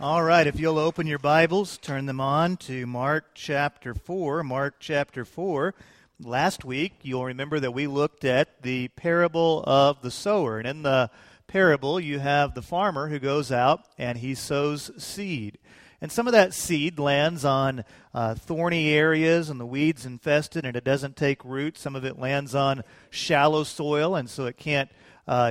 All right, if you'll open your Bibles, turn them on to Mark chapter 4. Mark chapter 4. Last week, you'll remember that we looked at the parable of the sower. And in the parable, you have the farmer who goes out and he sows seed. And some of that seed lands on thorny areas and the weeds infested, and it doesn't take root. Some of it lands on shallow soil, and so it can't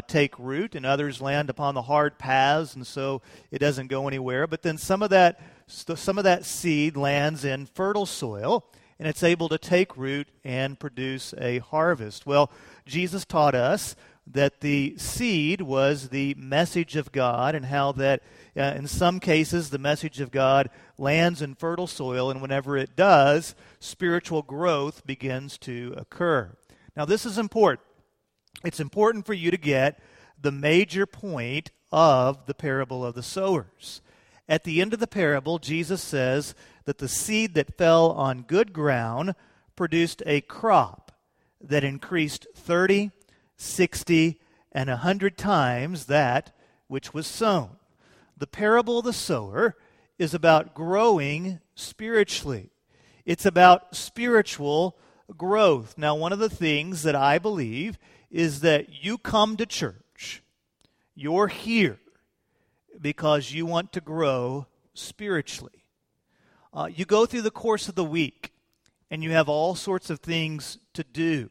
take root, and others land upon the hard paths, and so it doesn't go anywhere. But then some of that seed lands in fertile soil, and it's able to take root and produce a harvest. Well, Jesus taught us that the seed was the message of God, and how that in some cases the message of God lands in fertile soil, and whenever it does, spiritual growth begins to occur. Now, this is important. It's important for you to get the major point of the parable of the sowers. At the end of the parable, Jesus says that the seed that fell on good ground produced a crop that increased 30, 60, and 100 times that which was sown. The parable of the sower is about growing spiritually. It's about spiritual growth. Now, one of the things that I believe is that you come to church, you're here because you want to grow spiritually. You go through the course of the week, and you have all sorts of things to do.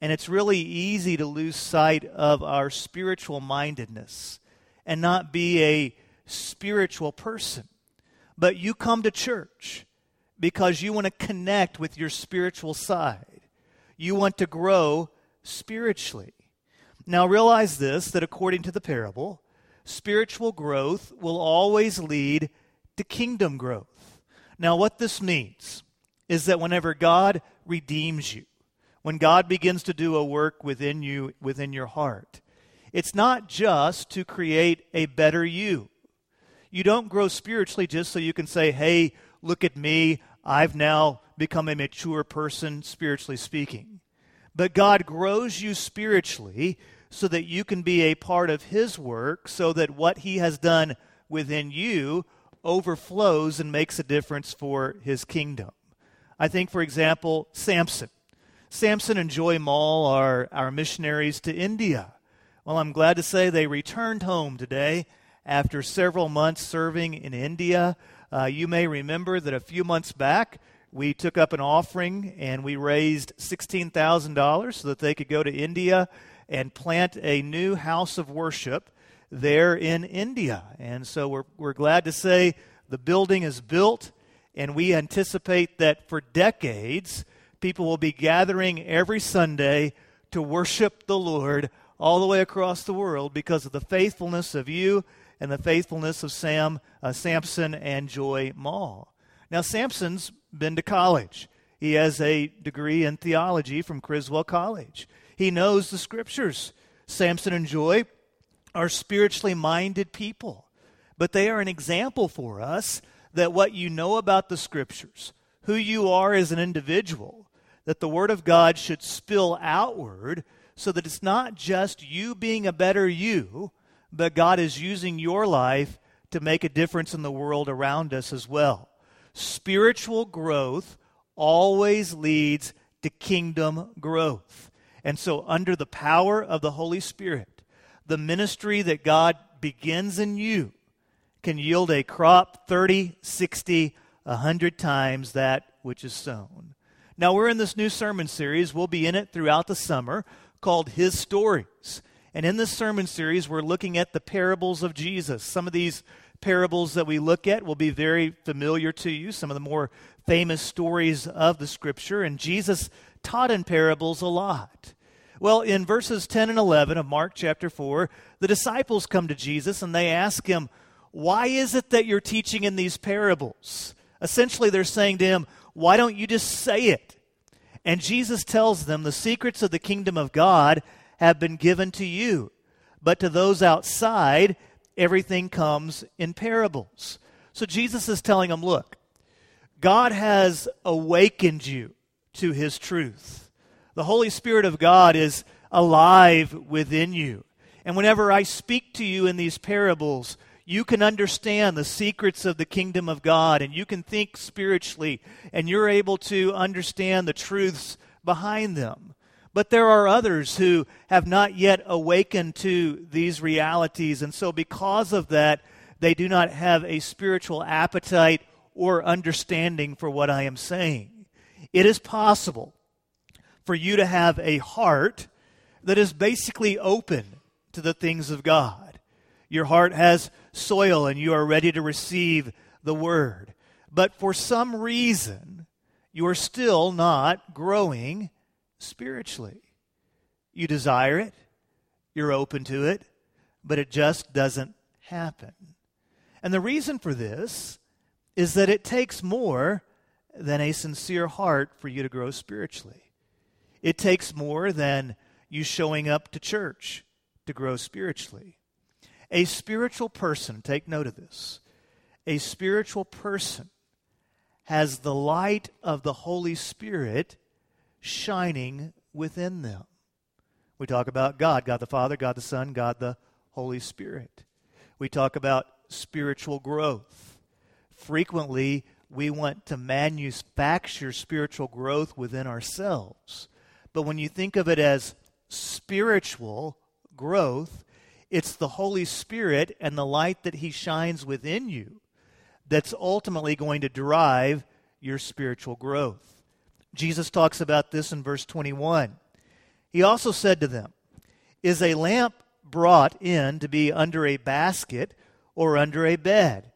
And it's really easy to lose sight of our spiritual mindedness and not be a spiritual person. But you come to church because you want to connect with your spiritual side. You want to grow spiritually. Now realize this, that according to the parable, spiritual growth will always lead to kingdom growth. Now what this means is that whenever God redeems you, when God begins to do a work within you, within your heart, it's not just to create a better you. You don't grow spiritually just so you can say, hey, look at me, I've now become a mature person, spiritually speaking. But God grows you spiritually so that you can be a part of His work, so that what He has done within you overflows and makes a difference for His kingdom. I think, for example, Samson. Samson and Joy Mall are our missionaries to India. Well, I'm glad to say they returned home today after several months serving in India. You may remember that a few months back, we took up an offering and we raised $16,000 so that they could go to India and plant a new house of worship there in India. And so we're glad to say the building is built, and we anticipate that for decades people will be gathering every Sunday to worship the Lord all the way across the world because of the faithfulness of you and the faithfulness of Samson and Joy Mall. Now, Samson's been to college. He has a degree in theology from Criswell College. He knows the scriptures. Samson and Joy are spiritually minded people, but they are an example for us that what you know about the scriptures, who you are as an individual, that the Word of God should spill outward so that it's not just you being a better you, but God is using your life to make a difference in the world around us as well. Spiritual growth always leads to kingdom growth. And so under the power of the Holy Spirit, the ministry that God begins in you can yield a crop 30, 60, 100 times that which is sown. Now we're in this new sermon series. We'll be in it throughout the summer, called His Stories. And in this sermon series, we're looking at the parables of Jesus. Some of these parables that we look at will be very familiar to you, some of the more famous stories of the Scripture, and Jesus taught in parables a lot. Well, in verses 10 and 11 of Mark chapter 4, the disciples come to Jesus and they ask Him, why is it that you're teaching in these parables? Essentially, they're saying to Him, why don't you just say it? And Jesus tells them, the secrets of the kingdom of God have been given to you, but to those outside, everything comes in parables. So Jesus is telling them, look, God has awakened you to His truth. The Holy Spirit of God is alive within you. And whenever I speak to you in these parables, you can understand the secrets of the kingdom of God, and you can think spiritually, and you're able to understand the truths behind them. But there are others who have not yet awakened to these realities, and so because of that, they do not have a spiritual appetite or understanding for what I am saying. It is possible for you to have a heart that is basically open to the things of God. Your heart has soil and you are ready to receive the word. But for some reason, you are still not growing spiritually. You desire it, you're open to it, but it just doesn't happen. And the reason for this is that it takes more than a sincere heart for you to grow spiritually. It takes more than you showing up to church to grow spiritually. A spiritual person, take note of this, a spiritual person has the light of the Holy Spirit shining within them. We talk about God, God the Father, God the Son, God the Holy Spirit. We talk about spiritual growth. Frequently, we want to manufacture spiritual growth within ourselves. But when you think of it as spiritual growth, it's the Holy Spirit and the light that He shines within you that's ultimately going to drive your spiritual growth. Jesus talks about this in verse 21. He also said to them, "Is a lamp brought in to be under a basket or under a bed?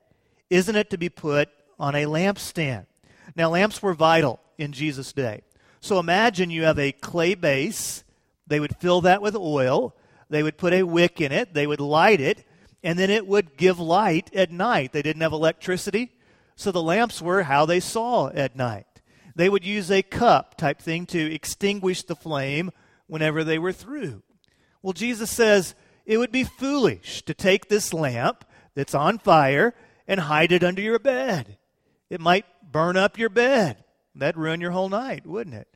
Isn't it to be put on a lampstand?" Now, lamps were vital in Jesus' day. So imagine you have a clay base. They would fill that with oil. They would put a wick in it. They would light it. And then it would give light at night. They didn't have electricity, so the lamps were how they saw at night. They would use a cup type thing to extinguish the flame whenever they were through. Well, Jesus says it would be foolish to take this lamp that's on fire and hide it under your bed. It might burn up your bed. That'd ruin your whole night, wouldn't it?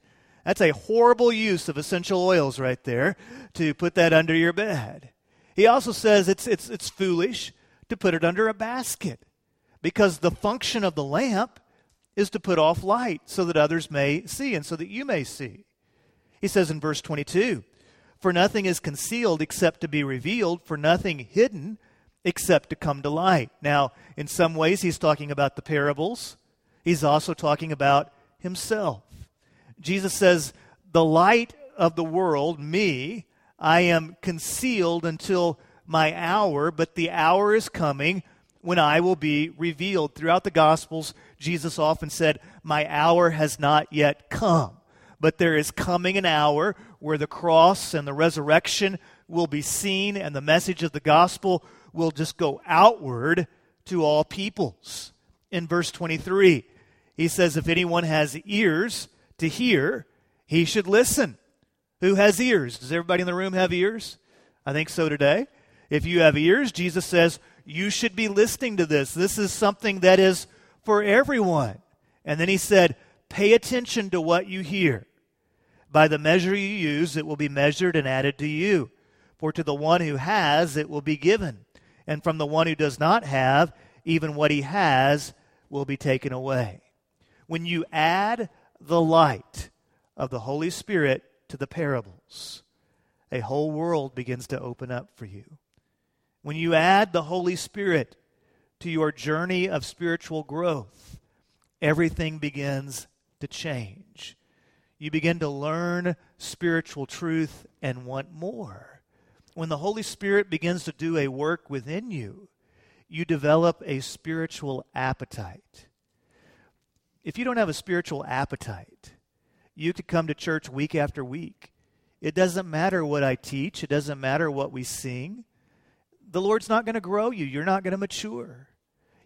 That's a horrible use of essential oils right there, to put that under your bed. He also says it's foolish to put it under a basket, because the function of the lamp is to put off light so that others may see and so that you may see. He says in verse 22, "For nothing is concealed except to be revealed, for nothing hidden except to come to light." Now, in some ways, he's talking about the parables. He's also talking about himself. Jesus says, the light of the world, me, I am concealed until my hour, but the hour is coming when I will be revealed. Throughout the Gospels, Jesus often said, my hour has not yet come, but there is coming an hour where the cross and the resurrection will be seen, and the message of the gospel will just go outward to all peoples. In verse 23, he says, if anyone has ears to hear, he should listen. Who has ears? Does everybody in the room have ears? I think so today. If you have ears, Jesus says, you should be listening to this. This is something that is for everyone. And then he said, pay attention to what you hear. By the measure you use, it will be measured and added to you. For to the one who has, it will be given. And from the one who does not have, even what he has will be taken away. When you add the light of the Holy Spirit to the parables, a whole world begins to open up for you. When you add the Holy Spirit to your journey of spiritual growth, everything begins to change. You begin to learn spiritual truth and want more. When the Holy Spirit begins to do a work within you, you develop a spiritual appetite. If you don't have a spiritual appetite, you could come to church week after week. It doesn't matter what I teach. It doesn't matter what we sing. The Lord's not going to grow you. You're not going to mature.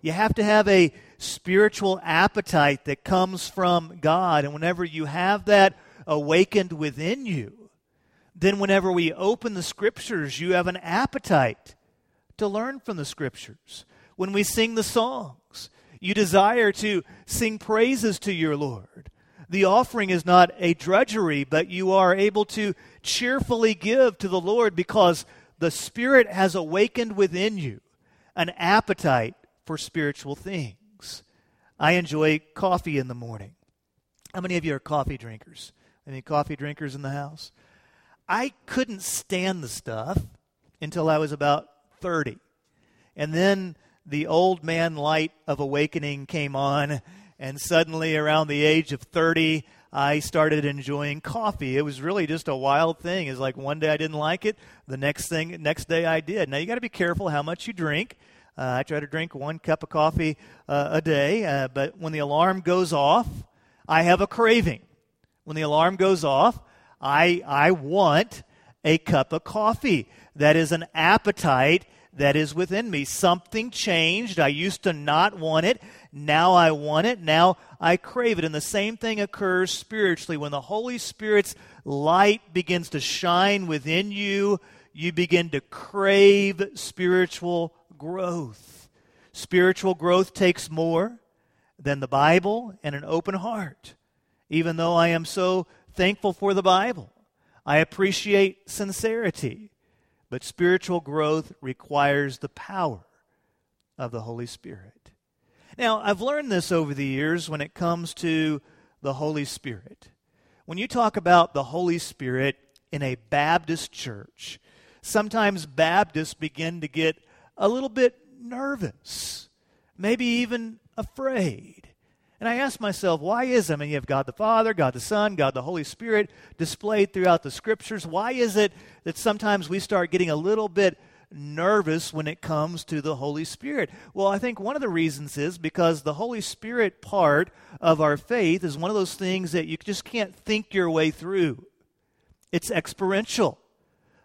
You have to have a spiritual appetite that comes from God. And whenever you have that awakened within you, then whenever we open the Scriptures, you have an appetite to learn from the Scriptures. When we sing the songs, you desire to sing praises to your Lord. The offering is not a drudgery, but you are able to cheerfully give to the Lord because the Spirit has awakened within you an appetite for spiritual things. I enjoy coffee in the morning. How many of you are coffee drinkers? Any coffee drinkers in the house? I couldn't stand the stuff until I was about 30. And then the old man light of awakening came on, and suddenly around the age of 30, I started enjoying coffee. It was really just a wild thing. It's like one day I didn't like it, next day I did. Now you got to be careful how much you drink. I try to drink 1 cup of coffee a day, but when the alarm goes off, I have a craving. When the alarm goes off, I want a cup of coffee. That is an appetite that is within me. Something changed. I used to not want it. Now I want it. Now I crave it. And the same thing occurs spiritually. When the Holy Spirit's light begins to shine within you, you begin to crave spiritual growth. Spiritual growth takes more than the Bible and an open heart. Even though I am so thankful for the Bible, I appreciate sincerity. But spiritual growth requires the power of the Holy Spirit. Now, I've learned this over the years when it comes to the Holy Spirit. When you talk about the Holy Spirit in a Baptist church, sometimes Baptists begin to get a little bit nervous, maybe even afraid. And I ask myself, why is it? I mean, you have God the Father, God the Son, God the Holy Spirit displayed throughout the Scriptures. Why is it that sometimes we start getting a little bit nervous when it comes to the Holy Spirit? Well, I think one of the reasons is because the Holy Spirit part of our faith is one of those things that you just can't think your way through. It's experiential.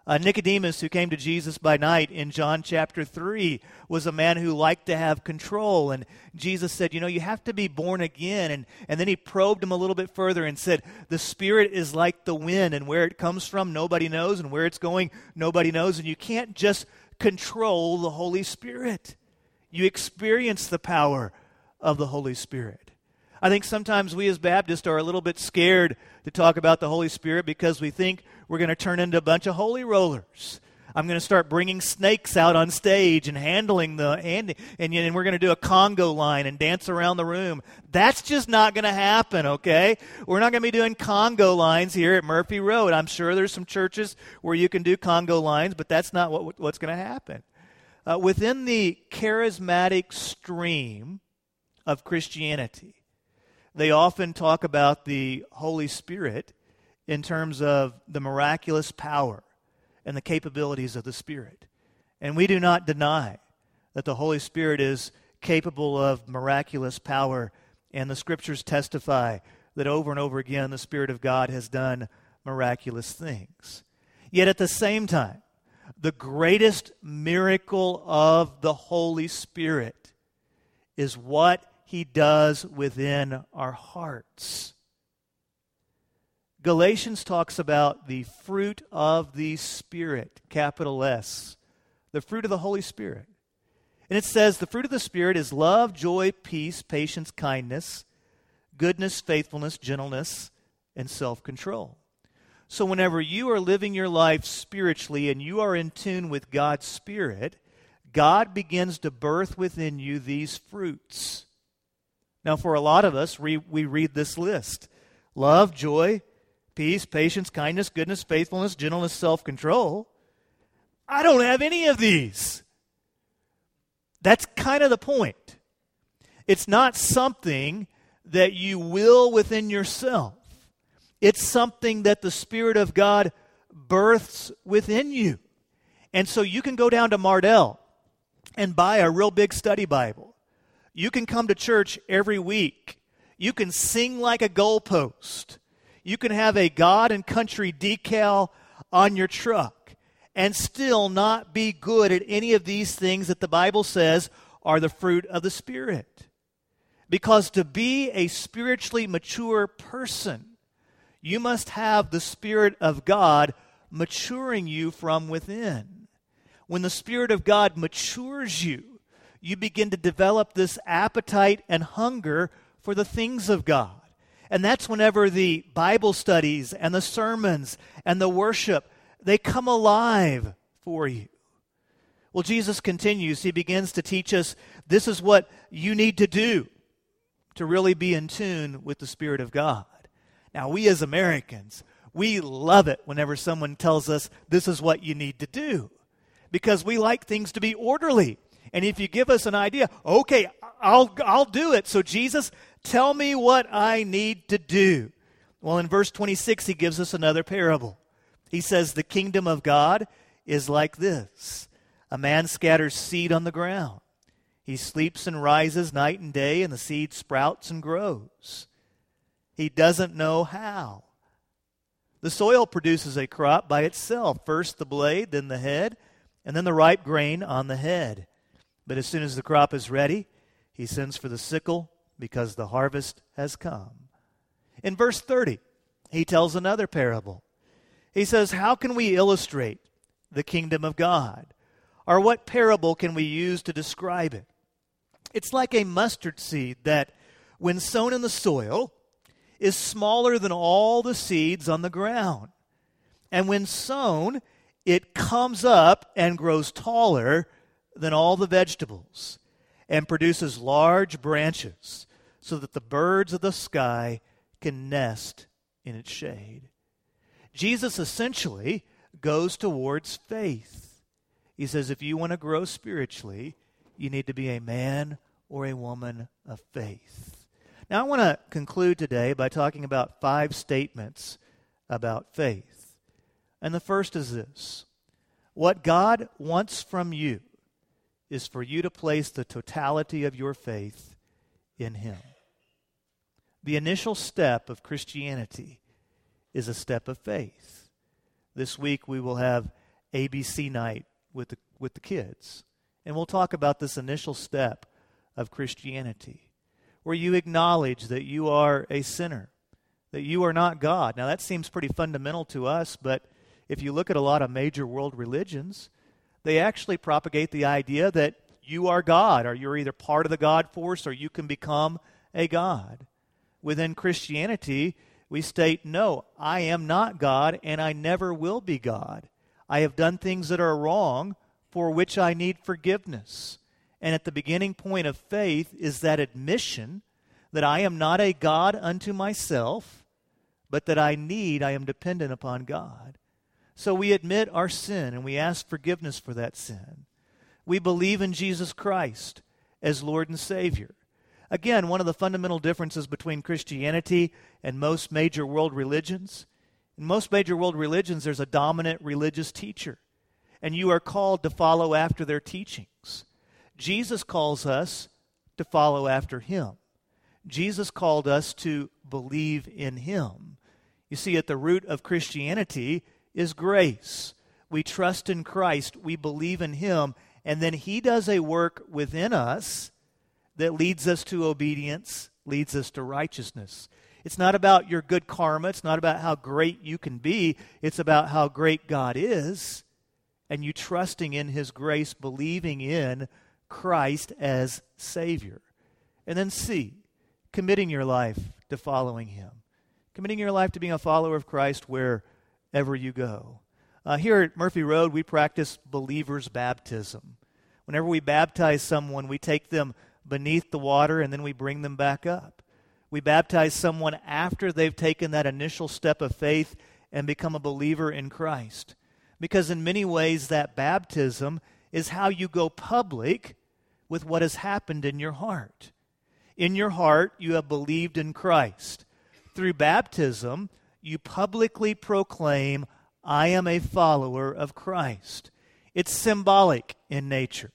Nicodemus, who came to Jesus by night in John chapter 3, was a man who liked to have control. And Jesus said, you know, you have to be born again. And then he probed him a little bit further and said, the Spirit is like the wind, and where it comes from, nobody knows, and where it's going, nobody knows. And you can't just control the Holy Spirit. You experience the power of the Holy Spirit. I think sometimes we as Baptists are a little bit scared to talk about the Holy Spirit because we think we're going to turn into a bunch of holy rollers. I'm going to start bringing snakes out on stage and handling and we're going to do a Congo line and dance around the room. That's just not going to happen, okay? We're not going to be doing Congo lines here at Murphy Road. I'm sure there's some churches where you can do Congo lines, but that's not what's going to happen. Within the charismatic stream of Christianity, they often talk about the Holy Spirit in terms of the miraculous power and the capabilities of the Spirit. And we do not deny that the Holy Spirit is capable of miraculous power, and the Scriptures testify that over and over again the Spirit of God has done miraculous things. Yet at the same time, the greatest miracle of the Holy Spirit is what He does within our hearts. Galatians talks about the fruit of the Spirit, capital S, the fruit of the Holy Spirit. And it says the fruit of the Spirit is love, joy, peace, patience, kindness, goodness, faithfulness, gentleness, and self-control. So whenever you are living your life spiritually and you are in tune with God's Spirit, God begins to birth within you these fruits. Now, for a lot of us, we read this list. Love, joy, peace, patience, kindness, goodness, faithfulness, gentleness, self-control. I don't have any of these. That's kind of the point. It's not something that you will within yourself. It's something that the Spirit of God births within you. And so you can go down to Mardell and buy a real big study Bible. You can come to church every week. You can sing like a goalpost. You can have a God and country decal on your truck and still not be good at any of these things that the Bible says are the fruit of the Spirit. Because to be a spiritually mature person, you must have the Spirit of God maturing you from within. When the Spirit of God matures you, you begin to develop this appetite and hunger for the things of God. And that's whenever the Bible studies and the sermons and the worship, they come alive for you. Well, Jesus continues. He begins to teach us this is what you need to do to really be in tune with the Spirit of God. Now, we as Americans, we love it whenever someone tells us this is what you need to do, because we like things to be orderly. And if you give us an idea, okay, I'll do it. So Jesus, tell me what I need to do. Well, in verse 26, he gives us another parable. He says, the kingdom of God is like this. A man scatters seed on the ground. He sleeps and rises night and day, and the seed sprouts and grows. He doesn't know how. The soil produces a crop by itself, first the blade, then the head, and then the ripe grain on the head. But as soon as the crop is ready, he sends for the sickle, because the harvest has come. In verse 30, he tells another parable. He says, how can we illustrate the kingdom of God? Or what parable can we use to describe it? It's like a mustard seed that, when sown in the soil, is smaller than all the seeds on the ground. And when sown, it comes up and grows taller than all the vegetables and produces large branches so that the birds of the sky can nest in its shade. Jesus essentially goes towards faith. He says, if you want to grow spiritually, you need to be a man or a woman of faith. Now, I want to conclude today by talking about 5 statements about faith. And the first is this. What God wants from you is for you to place the totality of your faith in Him. The initial step of Christianity is a step of faith. This week we will have ABC night with the kids. And we'll talk about this initial step of Christianity, where you acknowledge that you are a sinner, that you are not God. Now, that seems pretty fundamental to us, but if you look at a lot of major world religions, they actually propagate the idea that you are God, or you're either part of the God force or you can become a God. Within Christianity, we state, no, I am not God and I never will be God. I have done things that are wrong for which I need forgiveness. And at the beginning point of faith is that admission that I am not a God unto myself, but that I am dependent upon God. So we admit our sin and we ask forgiveness for that sin. We believe in Jesus Christ as Lord and Savior. Again, one of the fundamental differences between Christianity and most major world religions, in most major world religions there's a dominant religious teacher, and you are called to follow after their teachings. Jesus calls us to follow after Him. Jesus called us to believe in Him. You see, at the root of Christianity is grace. We trust in Christ, we believe in Him, and then He does a work within us that leads us to obedience, leads us to righteousness. It's not about your good karma. It's not about how great you can be. It's about how great God is, and you trusting in His grace, believing in Christ as Savior. And then C, committing your life to following Him. Committing your life to being a follower of Christ wherever you go. Here at Murphy Road, we practice believer's baptism. Whenever we baptize someone, we take them beneath the water and then we bring them back up. We baptize someone after they've taken that initial step of faith and become a believer in Christ. Because in many ways, that baptism is how you go public with what has happened in your heart. In your heart, you have believed in Christ. Through baptism, you publicly proclaim, I am a follower of Christ. It's symbolic in nature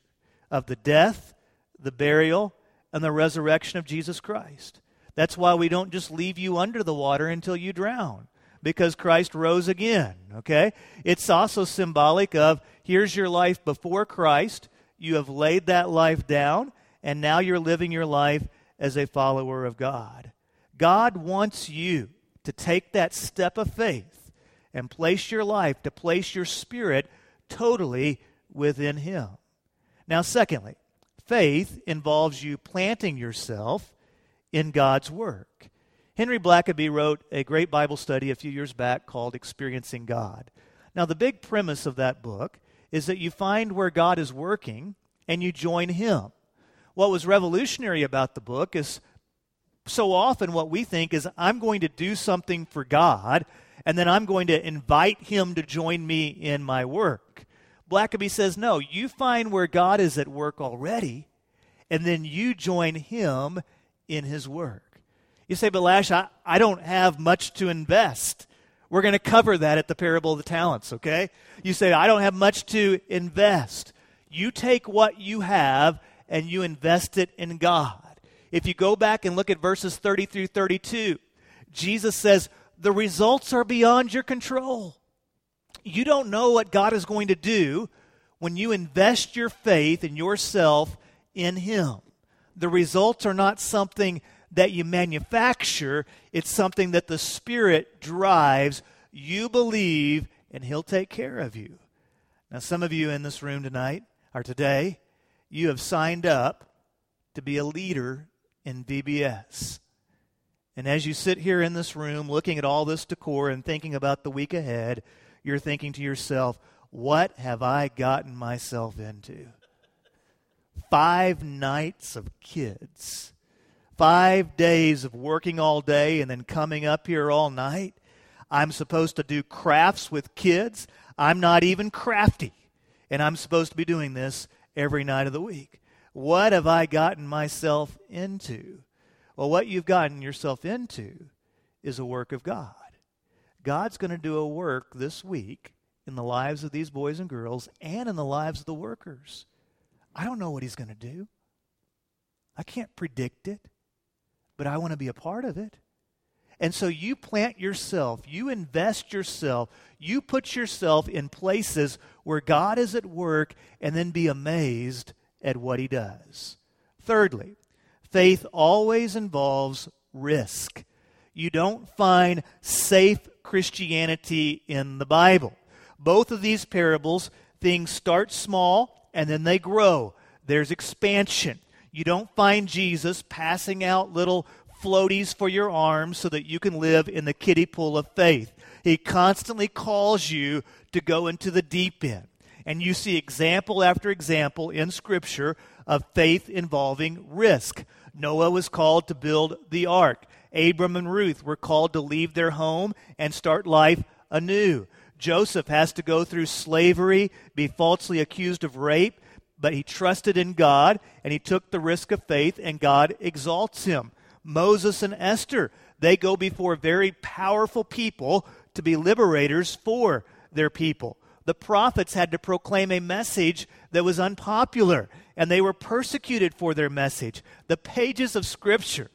of the death, the burial, and the resurrection of Jesus Christ. That's why we don't just leave you under the water until you drown, because Christ rose again, okay? It's also symbolic of, here's your life before Christ. You have laid that life down, and now you're living your life as a follower of God. God wants you to take that step of faith and place your life, to place your spirit totally within Him. Now, secondly, faith involves you planting yourself in God's work. Henry Blackaby wrote a great Bible study a few years back called Experiencing God. Now, the big premise of that book is that you find where God is working and you join Him. What was revolutionary about the book is so often what we think is, I'm going to do something for God, and then I'm going to invite Him to join me in my work. Blackaby says, no, you find where God is at work already, and then you join Him in His work. You say, but Lash, I don't have much to invest. We're going to cover that at the parable of the talents, okay? You say, I don't have much to invest. You take what you have and you invest it in God. If you go back and look at verses 30 through 32, Jesus says, the results are beyond your control. You don't know what God is going to do when you invest your faith and yourself in Him. The results are not something that you manufacture. It's something that the Spirit drives. You believe, and He'll take care of you. Now, some of you in this room tonight, or today, you have signed up to be a leader in DBS. And as you sit here in this room looking at all this decor and thinking about the week ahead, you're thinking to yourself, what have I gotten myself into? 5 nights of kids. 5 days of working all day and then coming up here all night. I'm supposed to do crafts with kids. I'm not even crafty. And I'm supposed to be doing this every night of the week. What have I gotten myself into? Well, what you've gotten yourself into is a work of God. God's going to do a work this week in the lives of these boys and girls and in the lives of the workers. I don't know what He's going to do. I can't predict it. But I want to be a part of it. And so you plant yourself, you invest yourself, you put yourself in places where God is at work, and then be amazed at what He does. Thirdly, faith always involves risk. You don't find safe Christianity in the Bible. Both of these parables, things start small and then they grow. There's expansion. You don't find Jesus passing out little floaties for your arms so that you can live in the kiddie pool of faith. He constantly calls you to go into the deep end. And you see example after example in Scripture of faith involving risk. Noah was called to build the ark. Abram and Ruth were called to leave their home and start life anew. Joseph has to go through slavery, be falsely accused of rape, but he trusted in God, and he took the risk of faith, and God exalts him. Moses and Esther, they go before very powerful people to be liberators for their people. The prophets had to proclaim a message that was unpopular, and they were persecuted for their message. The pages of Scripture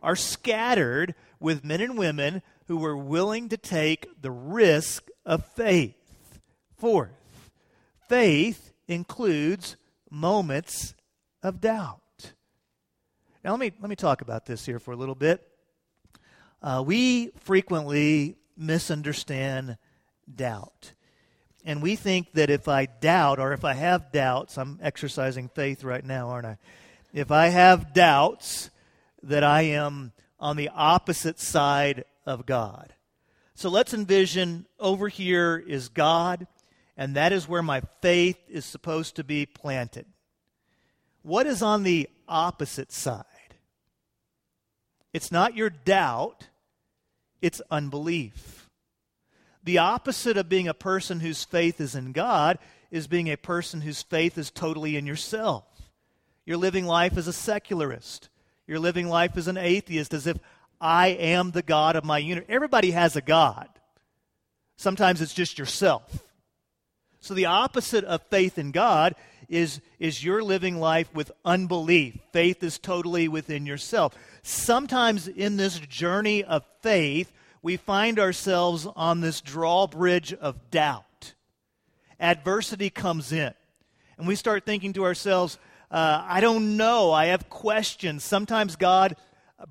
are scattered with men and women who were willing to take the risk of faith. Fourth, faith includes moments of doubt. Now let me talk about this here for a little bit. We frequently misunderstand doubt. And we think that if I doubt, or if I have doubts, I'm exercising faith right now, aren't I? If I have doubts, that I am on the opposite side of God. So let's envision over here is God, and that is where my faith is supposed to be planted. What is on the opposite side? It's not your doubt, it's unbelief. The opposite of being a person whose faith is in God is being a person whose faith is totally in yourself. You're living life as a secularist. You're living life as an atheist, as if I am the God of my universe. Everybody has a God. Sometimes it's just yourself. So the opposite of faith in God is your living life with unbelief. Faith is totally within yourself. Sometimes in this journey of faith, we find ourselves on this drawbridge of doubt. Adversity comes in, and we start thinking to ourselves, I don't know, I have questions. Sometimes God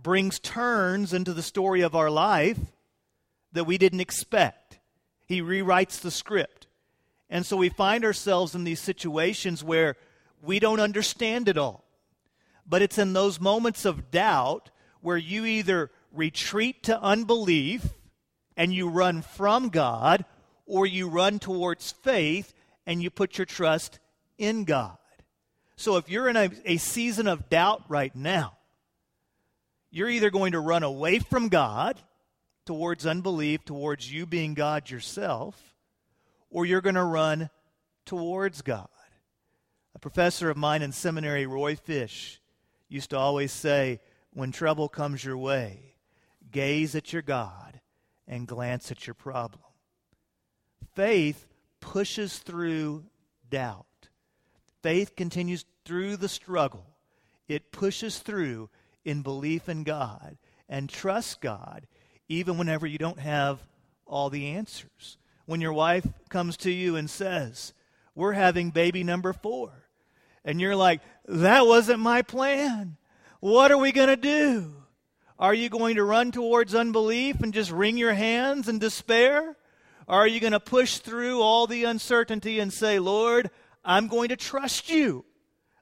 brings turns into the story of our life that we didn't expect. He rewrites the script. And so we find ourselves in these situations where we don't understand it all. But it's in those moments of doubt where you either retreat to unbelief and you run from God, or you run towards faith and you put your trust in God. So if you're in a season of doubt right now, you're either going to run away from God towards unbelief, towards you being God yourself, or you're going to run towards God. A professor of mine in seminary, Roy Fish, used to always say, when trouble comes your way, gaze at your God and glance at your problem. Faith pushes through doubt. Faith continues through the struggle. It pushes through in belief in God and trust God, even whenever you don't have all the answers. When your wife comes to you and says, we're having baby number 4, and you're like, that wasn't my plan. What are we going to do? Are you going to run towards unbelief and just wring your hands in despair? Or are you going to push through all the uncertainty and say, Lord, I'm going to trust you.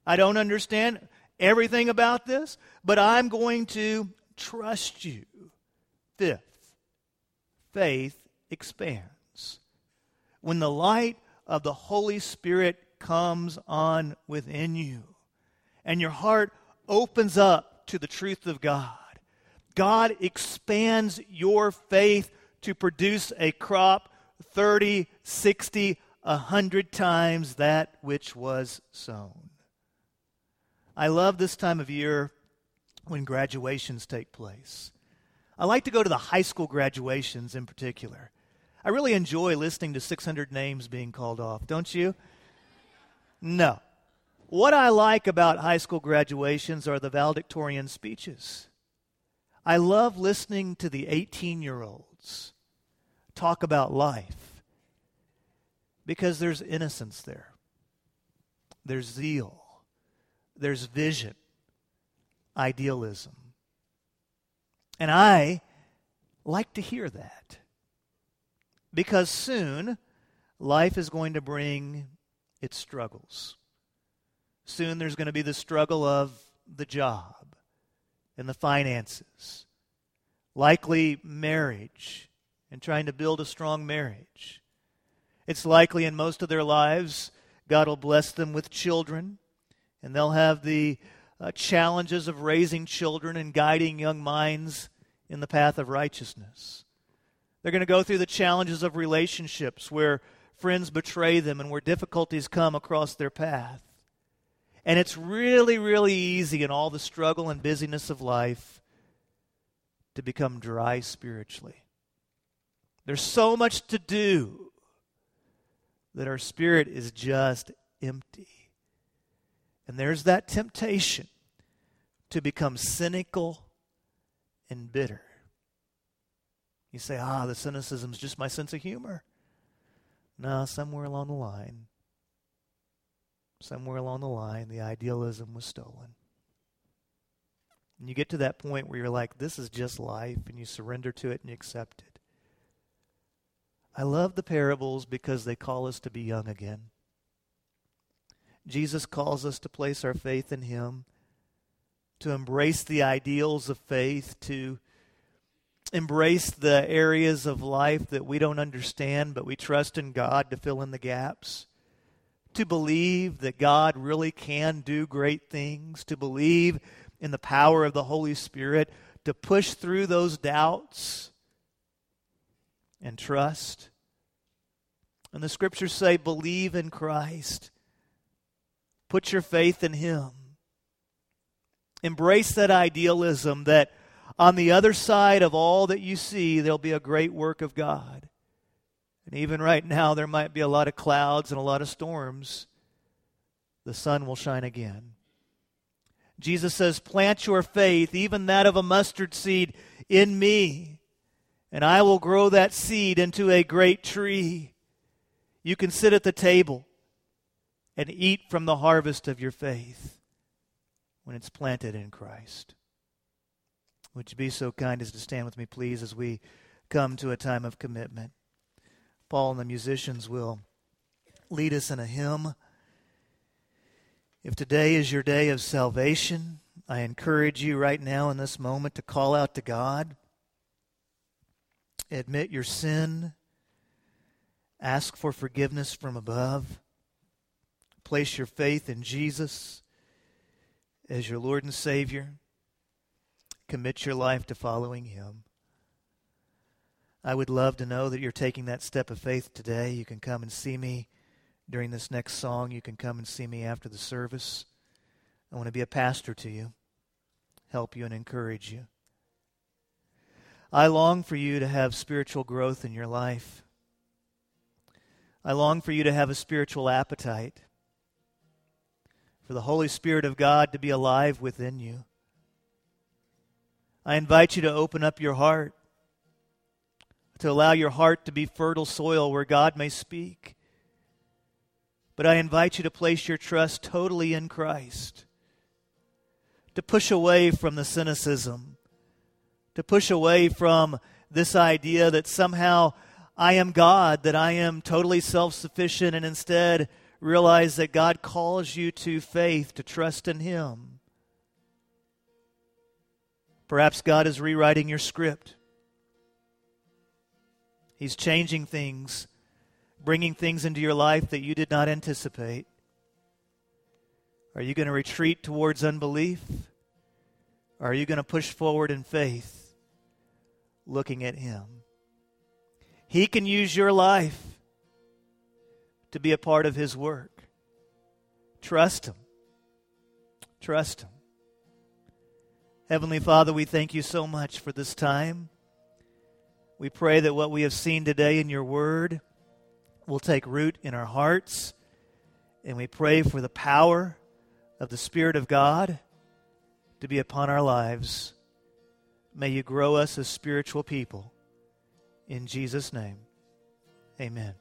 I don't understand everything about this, but I'm going to trust you. Fifth, faith expands. When the light of the Holy Spirit comes on within you and your heart opens up to the truth of God, God expands your faith to produce a crop 30, 60, 100 times that which was sown. I love this time of year when graduations take place. I like to go to the high school graduations in particular. I really enjoy listening to 600 names being called off, don't you? No. What I like about high school graduations are the valedictorian speeches. I love listening to the 18-year-olds talk about life because there's innocence there. There's zeal. There's vision. Idealism. And I like to hear that because soon life is going to bring its struggles. Soon there's going to be the struggle of the job and the finances, likely marriage and trying to build a strong marriage. It's likely in most of their lives, God will bless them with children, and they'll have the challenges of raising children and guiding young minds in the path of righteousness. They're going to go through the challenges of relationships where friends betray them and where difficulties come across their path. And it's really, really easy in all the struggle and busyness of life to become dry spiritually. There's so much to do that our spirit is just empty. And there's that temptation to become cynical and bitter. You say, the cynicism is just my sense of humor. No, somewhere along the line, the idealism was stolen. And you get to that point where you're like, this is just life, and you surrender to it and you accept it. I love the parables because they call us to be young again. Jesus calls us to place our faith in Him, to embrace the ideals of faith, to embrace the areas of life that we don't understand, but we trust in God to fill in the gaps, to believe that God really can do great things, to believe in the power of the Holy Spirit, to push through those doubts and trust. And the scriptures say, believe in Christ. Put your faith in Him. Embrace that idealism that on the other side of all that you see, there'll be a great work of God. And even right now, there might be a lot of clouds and a lot of storms. The sun will shine again. Jesus says, plant your faith, even that of a mustard seed, in me, and I will grow that seed into a great tree. You can sit at the table and eat from the harvest of your faith when it's planted in Christ. Would you be so kind as to stand with me, please, as we come to a time of commitment? Paul and the musicians will lead us in a hymn. If today is your day of salvation, I encourage you right now in this moment to call out to God, admit your sin, ask for forgiveness from above, place your faith in Jesus as your Lord and Savior, commit your life to following Him. I would love to know that you're taking that step of faith today. You can come and see me during this next song. You can come and see me after the service. I want to be a pastor to you, help you and encourage you. I long for you to have spiritual growth in your life. I long for you to have a spiritual appetite, for the Holy Spirit of God to be alive within you. I invite you to open up your heart, to allow your heart to be fertile soil where God may speak. But I invite you to place your trust totally in Christ, to push away from the cynicism, to push away from this idea that somehow I am God, that I am totally self-sufficient, and instead realize that God calls you to faith, to trust in Him. Perhaps God is rewriting your script. He's changing things, bringing things into your life that you did not anticipate. Are you going to retreat towards unbelief? Or are you going to push forward in faith, looking at Him? He can use your life to be a part of His work. Trust Him. Trust Him. Heavenly Father, we thank You so much for this time. We pray that what we have seen today in Your Word will take root in our hearts, and we pray for the power of the Spirit of God to be upon our lives. May You grow us as spiritual people. In Jesus' name, amen.